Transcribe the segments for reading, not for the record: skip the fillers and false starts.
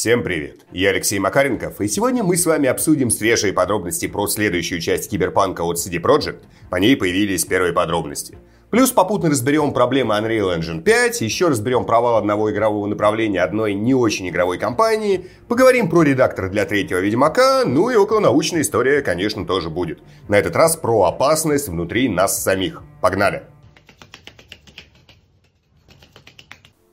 Всем привет! Я Алексей Макаренков, и сегодня мы с вами обсудим свежие подробности про следующую часть Киберпанка от CD Projekt. По ней появились первые подробности. Плюс попутно разберем проблемы Unreal Engine 5, еще разберем провал одного игрового направления одной не очень игровой компании, поговорим про редактор для третьего Ведьмака, ну и околонаучная история, конечно, тоже будет. На этот раз про опасность внутри нас самих. Погнали!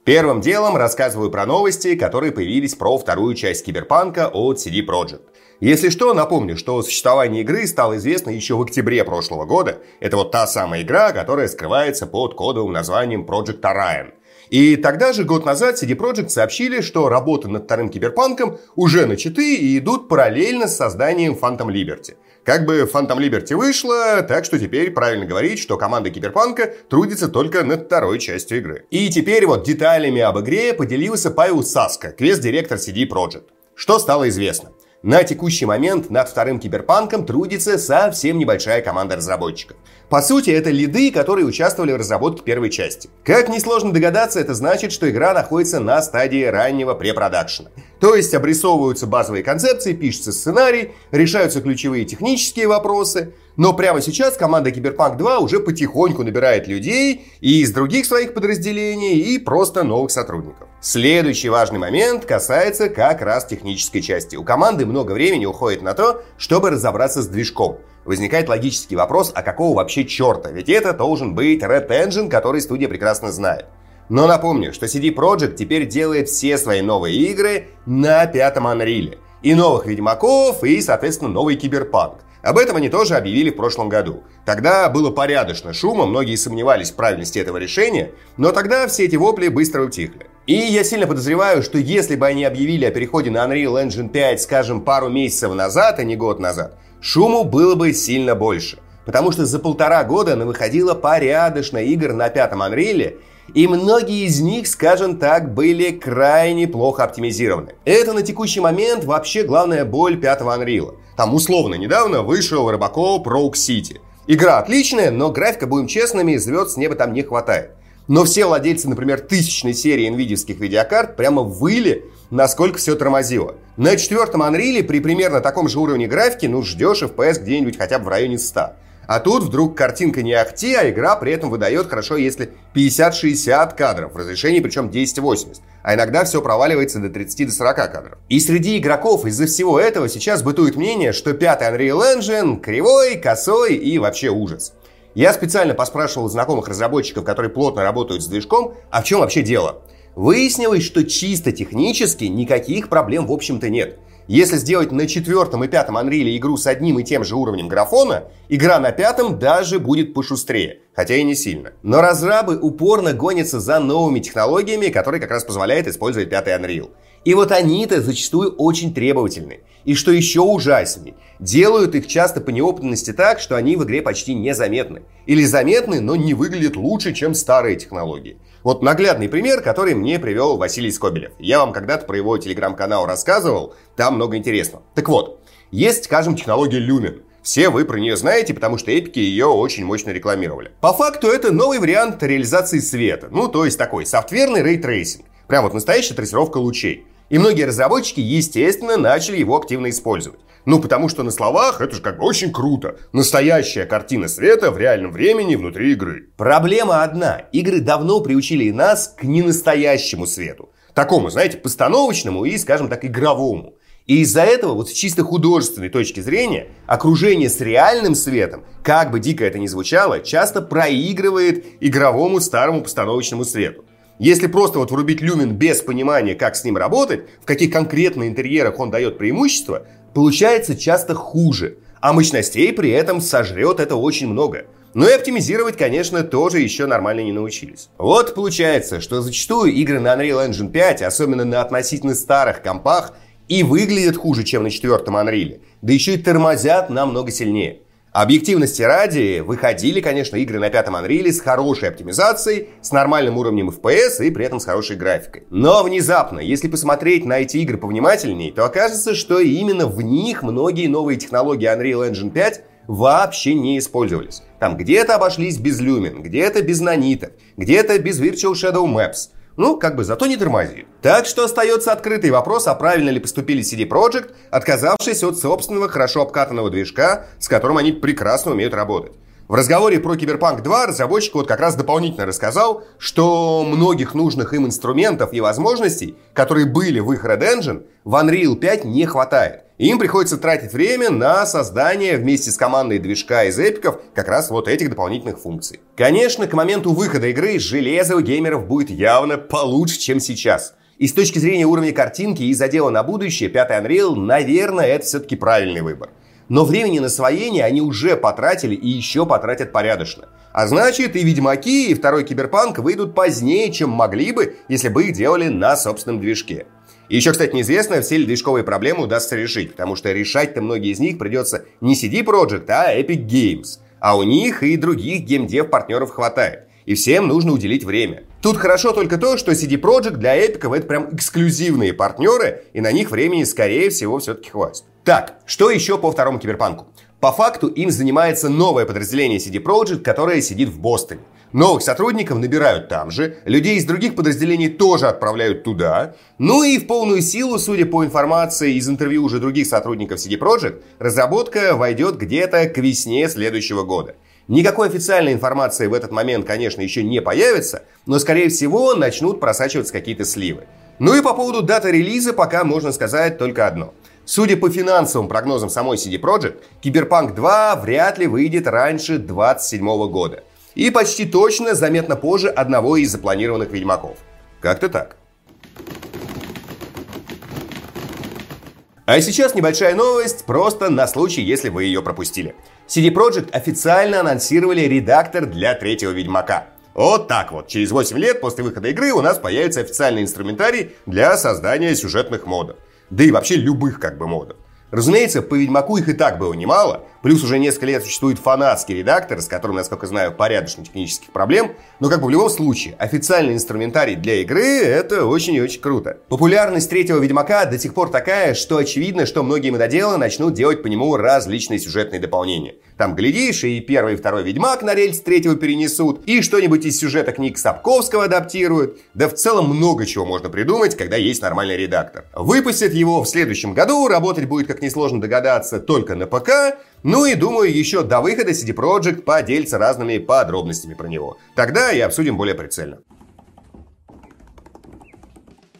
Первым делом рассказываю про новости, которые появились про вторую часть Киберпанка от CD Projekt. Если что, напомню, что существование игры стало известно еще в октябре прошлого года. Это вот та самая игра, которая скрывается под кодовым названием Project Orion. И тогда же, год назад, CD Projekt сообщили, что работы над вторым Киберпанком уже начаты и идут параллельно с созданием Phantom Liberty. Как бы Phantom Liberty вышла, так что теперь правильно говорить, что команда Киберпанка трудится только над второй частью игры. И теперь вот деталями об игре поделился Павел Саско, квест-директор CD Projekt. Что стало известно? На текущий момент над вторым Киберпанком трудится совсем небольшая команда разработчиков. По сути, это лиды, которые участвовали в разработке первой части. Как несложно догадаться, это значит, что игра находится на стадии раннего препродакшена. То есть обрисовываются базовые концепции, пишется сценарий, решаются ключевые технические вопросы. Но прямо сейчас команда Киберпанк 2 уже потихоньку набирает людей и из других своих подразделений, и просто новых сотрудников. Следующий важный момент касается как раз технической части. У команды много времени уходит на то, чтобы разобраться с движком. Возникает логический вопрос, а какого вообще черта? Ведь это должен быть Red Engine, который студия прекрасно знает. Но напомню, что CD Projekt теперь делает все свои новые игры на пятом Unreal. И новых Ведьмаков, и, соответственно, новый Киберпанк. Об этом они тоже объявили в прошлом году. Тогда было порядочно шума, многие сомневались в правильности этого решения, но тогда все эти вопли быстро утихли. И я сильно подозреваю, что если бы они объявили о переходе на Unreal Engine 5, скажем, пару месяцев назад, а не год назад, шуму было бы сильно больше. Потому что за 1,5 года навыходило порядочно игр на пятом Unreal, и многие из них, скажем так, были крайне плохо оптимизированы. Это на текущий момент вообще главная боль пятого Unreal. Там условно недавно вышел Robocop Rogue City. Игра отличная, но графика, будем честными, звезд с неба там не хватает. Но все владельцы, например, 1000-й серии NVIDIA-ских видеокарт прямо выли, насколько все тормозило. На 4-м Unreal при примерно таком же уровне графики, ну ждешь FPS где-нибудь хотя бы в районе 100. А тут вдруг картинка не ахти, а игра при этом выдает хорошо, если 50-60 кадров, в разрешении причем 1080, а иногда все проваливается до 30-40 кадров. И среди игроков из-за всего этого сейчас бытует мнение, что 5-й Unreal Engine кривой, косой и вообще ужас. Я специально поспрашивал знакомых разработчиков, которые плотно работают с движком, а в чем вообще дело? Выяснилось, что чисто технически никаких проблем в общем-то нет. Если сделать на 4-м и 5-м Unreal игру с одним и тем же уровнем графона, игра на 5-м даже будет пошустрее, хотя и не сильно. Но разрабы упорно гонятся за новыми технологиями, которые как раз позволяют использовать 5-й Unreal. И вот они-то зачастую очень требовательны. И что еще ужаснее, делают их часто по неопытности так, что они в игре почти незаметны. Или заметны, но не выглядят лучше, чем старые технологии. Вот наглядный пример, который мне привел Василий Скобелев. Я вам когда-то про его телеграм-канал рассказывал, там много интересного. Так вот, есть, скажем, технология Lumen. Все вы про нее знаете, потому что эпики ее очень мощно рекламировали. По факту это новый вариант реализации света. Ну, то есть такой софтверный рейтрейсинг. Прям вот настоящая трассировка лучей. И многие разработчики, естественно, начали его активно использовать. Ну, потому что на словах это же как бы очень круто. Настоящая картина света в реальном времени внутри игры. Проблема одна. Игры давно приучили нас к ненастоящему свету. Такому, знаете, постановочному и, скажем так, игровому. И из-за этого, вот с чисто художественной точки зрения, окружение с реальным светом, как бы дико это ни звучало, часто проигрывает игровому старому постановочному свету. Если просто вот врубить люмен без понимания, как с ним работать, в каких конкретно интерьерах он дает преимущество, получается часто хуже, а мощностей при этом сожрет это очень много. Но и оптимизировать, конечно, тоже еще нормально не научились. Вот получается, что зачастую игры на Unreal Engine 5, особенно на относительно старых компах, и выглядят хуже, чем на 4-м Unreal, да еще и тормозят намного сильнее. Объективности ради, выходили, конечно, игры на 5-м Unreal с хорошей оптимизацией, с нормальным уровнем FPS и при этом с хорошей графикой. Но внезапно, если посмотреть на эти игры повнимательнее, то окажется, что именно в них многие новые технологии Unreal Engine 5 вообще не использовались. Там где-то обошлись без Lumen, где-то без Nanite, где-то без Virtual Shadow Maps. Ну, как бы, зато не тормози. Так что остается открытый вопрос, а правильно ли поступили CD Projekt, отказавшись от собственного хорошо обкатанного движка, с которым они прекрасно умеют работать. В разговоре про Cyberpunk 2 разработчик вот как раз дополнительно рассказал, что многих нужных им инструментов и возможностей, которые были в их Red Engine, в Unreal 5 не хватает. И им приходится тратить время на создание вместе с командой движка из эпиков как раз вот этих дополнительных функций. Конечно, к моменту выхода игры железо у геймеров будет явно получше, чем сейчас. И с точки зрения уровня картинки и задела на будущее, 5-й Unreal, наверное, это все-таки правильный выбор. Но времени на освоение они уже потратили и еще потратят порядочно. А значит, и Ведьмаки, и второй Киберпанк выйдут позднее, чем могли бы, если бы их делали на собственном движке. И еще, кстати, неизвестно, все ли движковые проблемы удастся решить, потому что решать-то многие из них придется не CD Projekt, а Epic Games. А у них и других геймдев-партнеров хватает. И всем нужно уделить время. Тут хорошо только то, что CD Projekt для Эпиков это прям эксклюзивные партнеры, и на них времени, скорее всего, все-таки хватит. Так, что еще по второму Киберпанку? По факту им занимается новое подразделение CD Projekt, которое сидит в Бостоне. Новых сотрудников набирают там же, людей из других подразделений тоже отправляют туда. Ну и в полную силу, судя по информации из интервью уже других сотрудников CD Projekt, разработка войдет где-то к весне следующего года. Никакой официальной информации в этот момент, конечно, еще не появится, но, скорее всего, начнут просачиваться какие-то сливы. Ну и по поводу даты релиза пока можно сказать только одно. Судя по финансовым прогнозам самой CD Projekt, Cyberpunk 2 вряд ли выйдет раньше 2027 года. И почти точно заметно позже одного из запланированных Ведьмаков. Как-то так. А сейчас небольшая новость, просто на случай, если вы ее пропустили. CD Projekt официально анонсировали редактор для третьего Ведьмака. Вот так вот, через 8 лет после выхода игры у нас появится официальный инструментарий для создания сюжетных модов. Да и вообще любых как бы модов. Разумеется, по Ведьмаку их и так было немало, плюс уже несколько лет существует фанатский редактор, с которым, насколько знаю, порядочно технических проблем, но как бы в любом случае, официальный инструментарий для игры — это очень и очень круто. Популярность третьего Ведьмака до сих пор такая, что очевидно, что многие мододелы начнут делать по нему различные сюжетные дополнения. Там, глядишь, и первый и второй Ведьмак на рельс третьего перенесут, и что-нибудь из сюжета книг Сапковского адаптируют, да в целом много чего можно придумать, когда есть нормальный редактор. Выпустят его в следующем году, работать будет, как несложно догадаться, только на ПК, ну и, думаю, еще до выхода CD Projekt поделится разными подробностями про него. Тогда и обсудим более прицельно.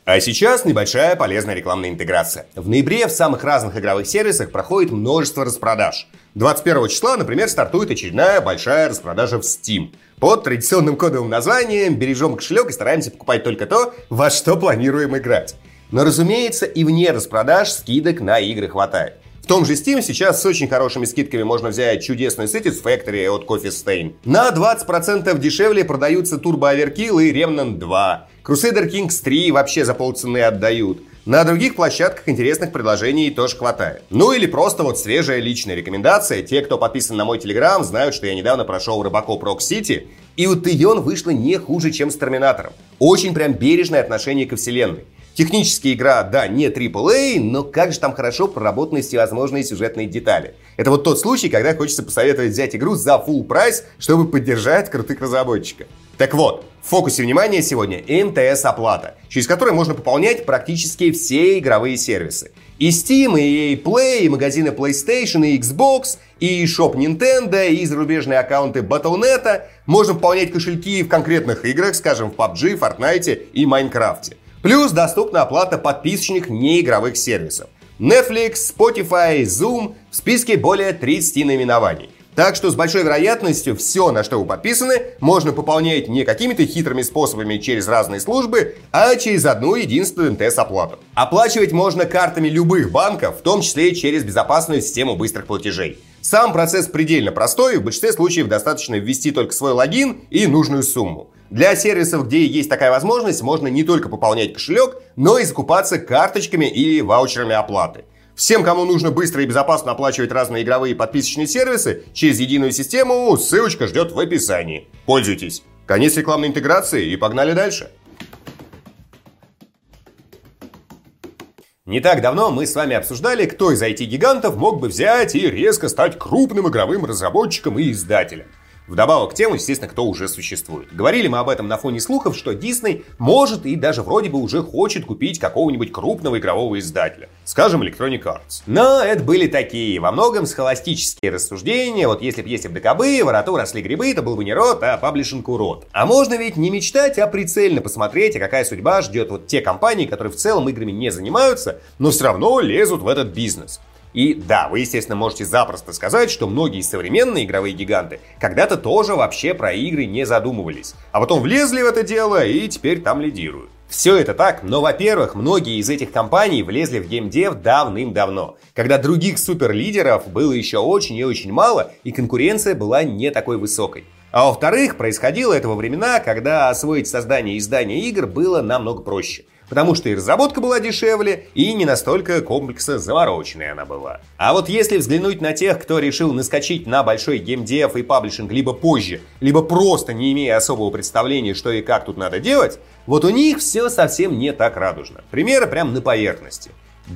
А сейчас небольшая полезная рекламная интеграция. В ноябре в самых разных игровых сервисах проходит множество распродаж. 21 числа, например, стартует очередная большая распродажа в Steam. Под традиционным кодовым названием «Бережем кошелек и стараемся покупать только то, во что планируем играть». Но, разумеется, и вне распродаж скидок на игры хватает. В том же Steam сейчас с очень хорошими скидками можно взять чудесную Satisfactory от Coffee Stain. На 20% дешевле продаются Turbo Overkill и Remnant 2. Crusader Kings 3 вообще за полцены отдают. На других площадках интересных предложений тоже хватает. Ну или просто вот свежая личная рекомендация. Те, кто подписан на мой Telegram, знают, что я недавно прошел Robocop Rogue City. И вот Eon вышло не хуже, чем с Терминатором. Очень прям бережное отношение ко вселенной. Технически игра, да, не AAA, но как же там хорошо проработаны всевозможные сюжетные детали. Это вот тот случай, когда хочется посоветовать взять игру за full прайс, чтобы поддержать крутых разработчиков. Так вот, в фокусе внимания сегодня МТС оплата, через которую можно пополнять практически все игровые сервисы. И Steam, и EA Play, и магазины PlayStation, и Xbox, и шоп Nintendo, и зарубежные аккаунты Battle.net. Можно пополнять кошельки в конкретных играх, скажем, в PUBG, Fortnite и Minecraft. Плюс доступна оплата подписочных неигровых сервисов. Netflix, Spotify, Zoom – в списке более 30 наименований. Так что с большой вероятностью все, на что вы подписаны, можно пополнять не какими-то хитрыми способами через разные службы, а через одну единственную МТС-оплату. Оплачивать можно картами любых банков, в том числе и через безопасную систему быстрых платежей. Сам процесс предельно простой, в большинстве случаев достаточно ввести только свой логин и нужную сумму. Для сервисов, где есть такая возможность, можно не только пополнять кошелек, но и закупаться карточками или ваучерами оплаты. Всем, кому нужно быстро и безопасно оплачивать разные игровые подписочные сервисы через единую систему, ссылочка ждет в описании. Пользуйтесь. Конец рекламной интеграции и погнали дальше. Не так давно мы с вами обсуждали, кто из IT-гигантов мог бы взять и резко стать крупным игровым разработчиком и издателем. Вдобавок к тем, естественно, кто уже существует. Говорили мы об этом на фоне слухов, что Disney может и даже вроде бы уже хочет купить какого-нибудь крупного игрового издателя. Скажем, Electronic Arts. Но это были такие, во многом схоластические рассуждения. Вот если б есть абдакабы, в роту росли грибы, то был бы не рот, а паблишинг урод. А можно ведь не мечтать, а прицельно посмотреть, а какая судьба ждет вот те компании, которые в целом играми не занимаются, но все равно лезут в этот бизнес. И да, вы, естественно, можете запросто сказать, что многие современные игровые гиганты когда-то тоже вообще про игры не задумывались, а потом влезли в это дело и теперь там лидируют. Все это так, но, во-первых, многие из этих компаний влезли в геймдев давным-давно, когда других суперлидеров было еще очень и очень мало, и конкуренция была не такой высокой. А во-вторых, происходило это во времена, когда освоить создание и издание игр было намного проще. Потому что и разработка была дешевле, и не настолько комплексно завороченная она была. А вот если взглянуть на тех, кто решил наскочить на большой геймдев и паблишинг либо позже, либо просто не имея особого представления, что и как тут надо делать, вот у них все совсем не так радужно. Примеры прям на поверхности.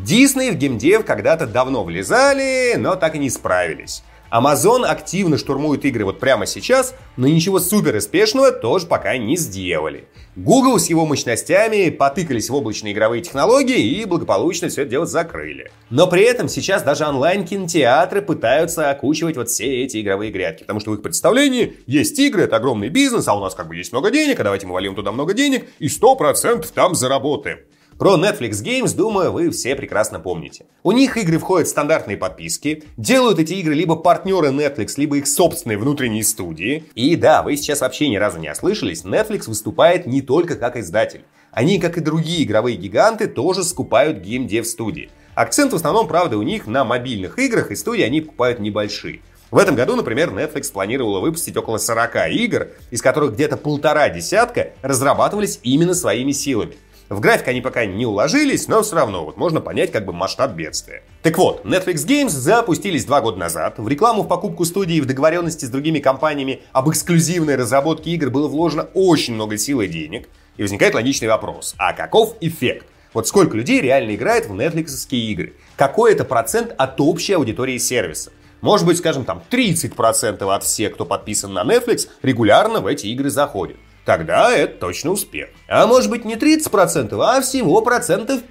Disney в геймдев когда-то давно влезали, но так и не справились. Amazon активно штурмует игры вот прямо сейчас, но ничего суперуспешного тоже пока не сделали. Google с его мощностями потыкались в облачные игровые технологии и благополучно все это дело закрыли. Но при этом сейчас даже онлайн-кинотеатры пытаются окучивать вот все эти игровые грядки, потому что в их представлении есть игры, это огромный бизнес, а у нас как бы есть много денег, а давайте мы вольем туда много денег и 100% там заработаем. Про Netflix Games, думаю, вы все прекрасно помните. У них игры входят в стандартные подписки, делают эти игры либо партнеры Netflix, либо их собственные внутренние студии. И да, вы сейчас вообще ни разу не ослышались, Netflix выступает не только как издатель. Они, как и другие игровые гиганты, тоже скупают геймдев-студии. Акцент в основном, правда, у них на мобильных играх, и студии они покупают небольшие. В этом году, например, Netflix планировала выпустить около 40 игр, из которых где-то 1,5 десятка разрабатывались именно своими силами. В график они пока не уложились, но все равно вот можно понять как бы масштаб бедствия. Так вот, Netflix Games запустились 2 года назад. В рекламу, в покупку студии, в договоренности с другими компаниями об эксклюзивной разработке игр было вложено очень много сил и денег. И возникает логичный вопрос, а каков эффект? Вот сколько людей реально играет в Netflix-овские игры? Какой это процент от общей аудитории сервиса? Может быть, скажем, там 30% от всех, кто подписан на Netflix, регулярно в эти игры заходит. Тогда это точно успех. А может быть не 30%, а всего 5%.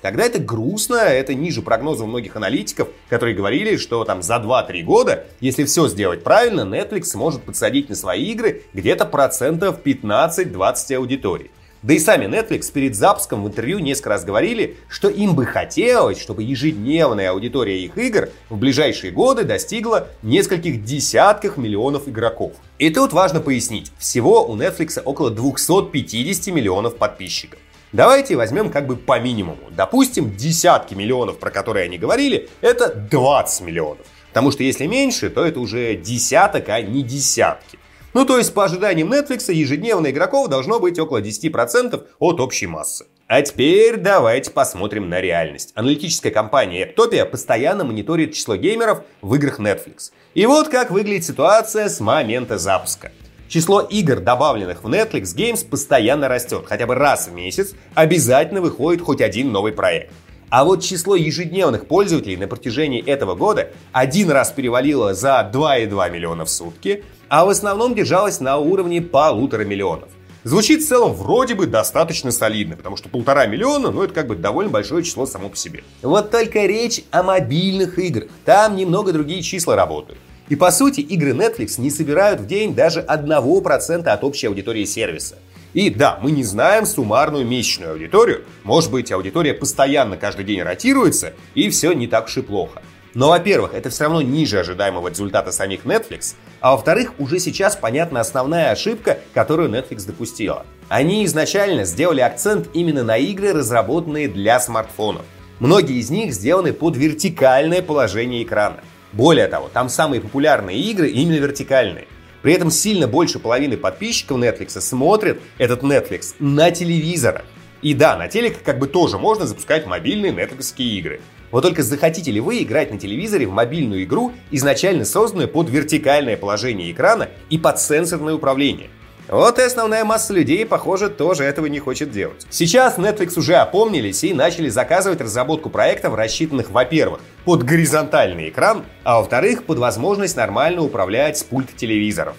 Тогда это грустно, это ниже прогноза многих аналитиков, которые говорили, что там за 2-3 года, если все сделать правильно, Netflix может подсадить на свои игры где-то 15-20% аудитории. Да и сами Netflix перед запуском в интервью несколько раз говорили, что им бы хотелось, чтобы ежедневная аудитория их игр в ближайшие годы достигла нескольких десятков миллионов игроков. И тут важно пояснить, всего у Netflix около 250 миллионов подписчиков. Давайте возьмем как бы по минимуму. Допустим, десятки миллионов, про которые они говорили, это 20 миллионов. Потому что если меньше, то это уже десяток, а не десятки. Ну, то есть, по ожиданиям Netflix, ежедневно игроков должно быть около 10% от общей массы. А теперь давайте посмотрим на реальность. Аналитическая компания Eptopia постоянно мониторит число геймеров в играх Netflix. И вот как выглядит ситуация с момента запуска. Число игр, добавленных в Netflix Games, постоянно растет. Хотя бы раз в месяц обязательно выходит хоть один новый проект. А вот число ежедневных пользователей на протяжении этого года один раз перевалило за 2,2 миллиона в сутки, а в основном держалось на уровне 1,5 миллиона. Звучит в целом вроде бы достаточно солидно, потому что 1,5 миллиона, ну это как бы довольно большое число само по себе. Вот только речь о мобильных играх, там немного другие числа работают. И по сути игры Netflix не собирают в день даже 1% от общей аудитории сервиса. И да, мы не знаем суммарную месячную аудиторию, может быть аудитория постоянно каждый день ротируется и все не так уж и плохо. Но, во-первых, это все равно ниже ожидаемого результата самих Netflix, а во-вторых, уже сейчас понятна основная ошибка, которую Netflix допустила. Они изначально сделали акцент именно на игры, разработанные для смартфонов. Многие из них сделаны под вертикальное положение экрана. Более того, там самые популярные игры именно вертикальные. При этом сильно больше половины подписчиков Netflix смотрят этот Netflix на телевизорах. И да, на телеках как бы тоже можно запускать мобильные Netflix-овские игры. Вот только захотите ли вы играть на телевизоре в мобильную игру, изначально созданную под вертикальное положение экрана и под сенсорное управление? Вот и основная масса людей, похоже, тоже этого не хочет делать. Сейчас Netflix уже опомнились и начали заказывать разработку проектов, рассчитанных, во-первых, под горизонтальный экран, а во-вторых, под возможность нормально управлять с пульта телевизоров.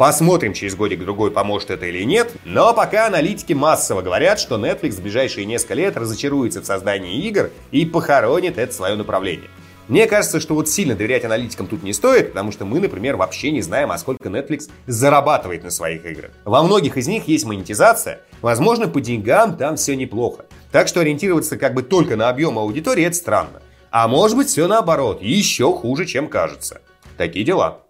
Посмотрим, через годик-другой поможет это или нет, но пока аналитики массово говорят, что Netflix в ближайшие несколько лет разочаруется в создании игр и похоронит это свое направление. Мне кажется, что вот сильно доверять аналитикам тут не стоит, потому что мы, например, вообще не знаем, а сколько Netflix зарабатывает на своих играх. Во многих из них есть монетизация, возможно, по деньгам там все неплохо. Так что ориентироваться как бы только на объем аудитории — это странно. А может быть, все наоборот, еще хуже, чем кажется. Такие дела.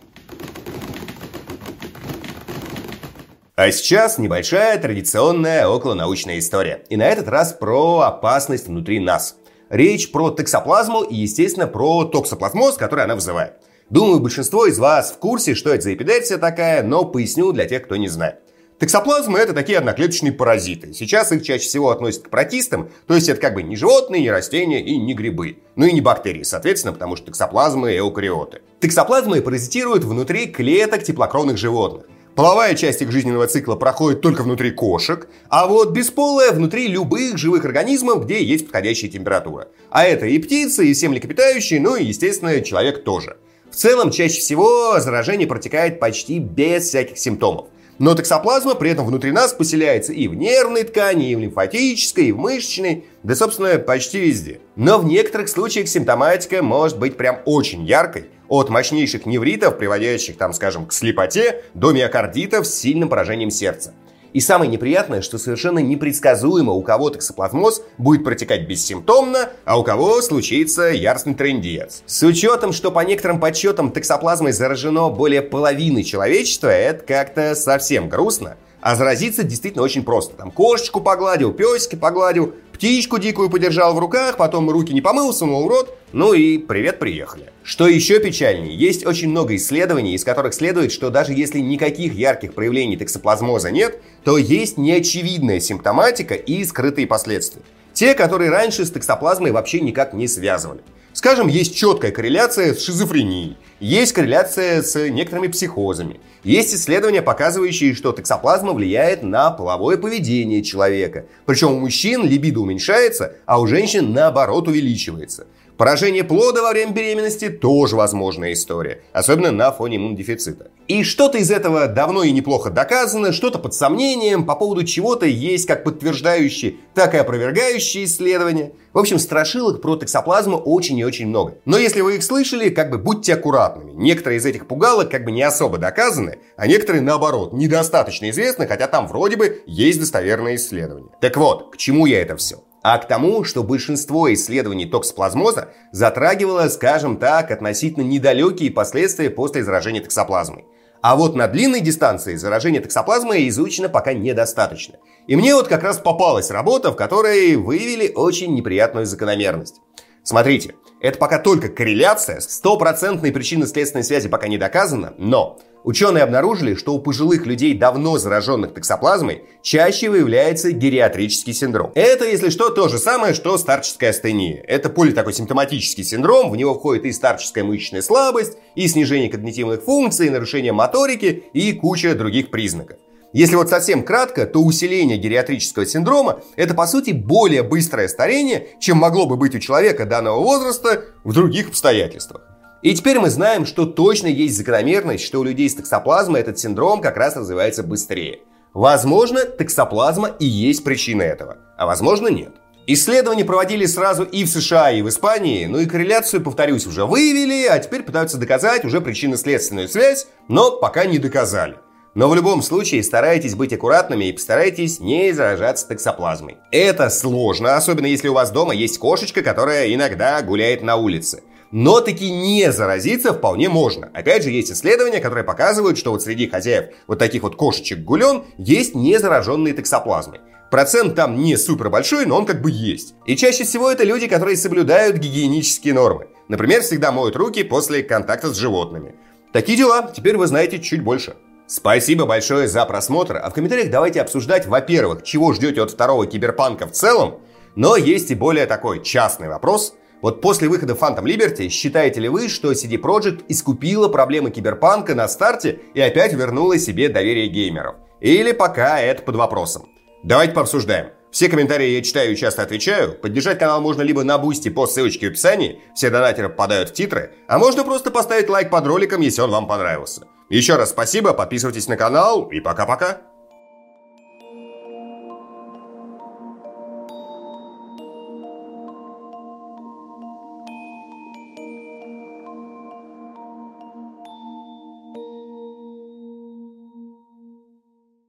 А сейчас небольшая традиционная околонаучная история. И на этот раз про опасность внутри нас. Речь про токсоплазму и, естественно, про токсоплазмоз, который она вызывает. Думаю, большинство из вас в курсе, что это за эпидемия такая, но поясню для тех, кто не знает. Токсоплазмы — это такие одноклеточные паразиты. Сейчас их чаще всего относят к протистам, то есть это как бы не животные, не растения и не грибы. Ну и не бактерии, соответственно, потому что токсоплазмы — эукариоты. Токсоплазмы паразитируют внутри клеток теплокровных животных. Половая часть их жизненного цикла проходит только внутри кошек, а вот бесполая — внутри любых живых организмов, где есть подходящая температура. А это и птицы, и все млекопитающие, ну и, естественно, человек тоже. В целом, чаще всего заражение протекает почти без всяких симптомов. Но токсоплазма при этом внутри нас поселяется и в нервной ткани, и в лимфатической, и в мышечной, да, собственно, почти везде. Но в некоторых случаях симптоматика может быть прям очень яркой, от мощнейших невритов, приводящих, там, скажем, к слепоте, до миокардитов с сильным поражением сердца. И самое неприятное, что совершенно непредсказуемо, у кого токсоплазмоз будет протекать бессимптомно, а у кого случится яростный трындец. С учетом, что по некоторым подсчетам токсоплазмой заражено более половины человечества, это как-то совсем грустно. А заразиться действительно очень просто. Там кошечку погладил, песики погладил, птичку дикую подержал в руках, потом руки не помыл, сунул в рот, ну и привет, приехали. Что еще печальнее, есть очень много исследований, из которых следует, что даже если никаких ярких проявлений токсоплазмоза нет, то есть неочевидная симптоматика и скрытые последствия. Те, которые раньше с токсоплазмой вообще никак не связывали. Скажем, есть четкая корреляция с шизофренией, есть корреляция с некоторыми психозами, есть исследования, показывающие, что токсоплазма влияет на половое поведение человека. Причем у мужчин либидо уменьшается, а у женщин наоборот увеличивается. Поражение плода во время беременности тоже возможная история, особенно на фоне иммунодефицита. И что-то из этого давно и неплохо доказано, что-то под сомнением, по поводу чего-то есть как подтверждающие, так и опровергающие исследования. В общем, страшилок про токсоплазму очень и очень много. Но если вы их слышали, как бы будьте аккуратными. Некоторые из этих пугалок как бы не особо доказаны, а некоторые, наоборот, недостаточно известны, хотя там вроде бы есть достоверные исследования. Так вот, к чему я это все? А к тому, что большинство исследований токсоплазмоза затрагивало, скажем так, относительно недалекие последствия после заражения токсоплазмой. А вот на длинной дистанции заражение токсоплазмой изучено пока недостаточно. И мне вот как раз попалась работа, в которой выявили очень неприятную закономерность. Смотрите, это пока только корреляция, стопроцентной причинно-следственной связи пока не доказано, но ученые обнаружили, что у пожилых людей, давно зараженных токсоплазмой, чаще выявляется гериатрический синдром. Это, если что, то же самое, что старческая астения. Это поле такой симптоматический синдром, в него входит и старческая мышечная слабость, и снижение когнитивных функций, и нарушение моторики, и куча других признаков. Если вот совсем кратко, то усиление гериатрического синдрома – это, по сути, более быстрое старение, чем могло бы быть у человека данного возраста в других обстоятельствах. И теперь мы знаем, что точно есть закономерность, что у людей с токсоплазмой этот синдром как раз развивается быстрее. Возможно, токсоплазма и есть причина этого, а возможно, нет. Исследования проводили сразу и в США, и в Испании, ну и корреляцию, повторюсь, уже выявили, а теперь пытаются доказать уже причинно-следственную связь, но пока не доказали. Но в любом случае старайтесь быть аккуратными и постарайтесь не заражаться токсоплазмой. Это сложно, особенно если у вас дома есть кошечка, которая иногда гуляет на улице. Но таки не заразиться вполне можно. Опять же, есть исследования, которые показывают, что вот среди хозяев вот таких вот кошечек-гулен есть незараженные токсоплазмой. Процент там не супер большой, но он как бы есть. И чаще всего это люди, которые соблюдают гигиенические нормы. Например, всегда моют руки после контакта с животными. Такие дела, теперь вы знаете чуть больше. Спасибо большое за просмотр, а в комментариях давайте обсуждать, во-первых, чего ждете от второго киберпанка в целом, но есть и более такой частный вопрос. Вот после выхода Phantom Liberty, считаете ли вы, что CD Projekt искупила проблемы киберпанка на старте и опять вернула себе доверие геймеров? Или пока это под вопросом? Давайте пообсуждаем. Все комментарии я читаю и часто отвечаю. Поддержать канал можно либо на Boosty по ссылочке в описании, все донатеры попадают в титры, а можно просто поставить лайк под роликом, если он вам понравился. Еще раз спасибо, подписывайтесь на канал и пока-пока.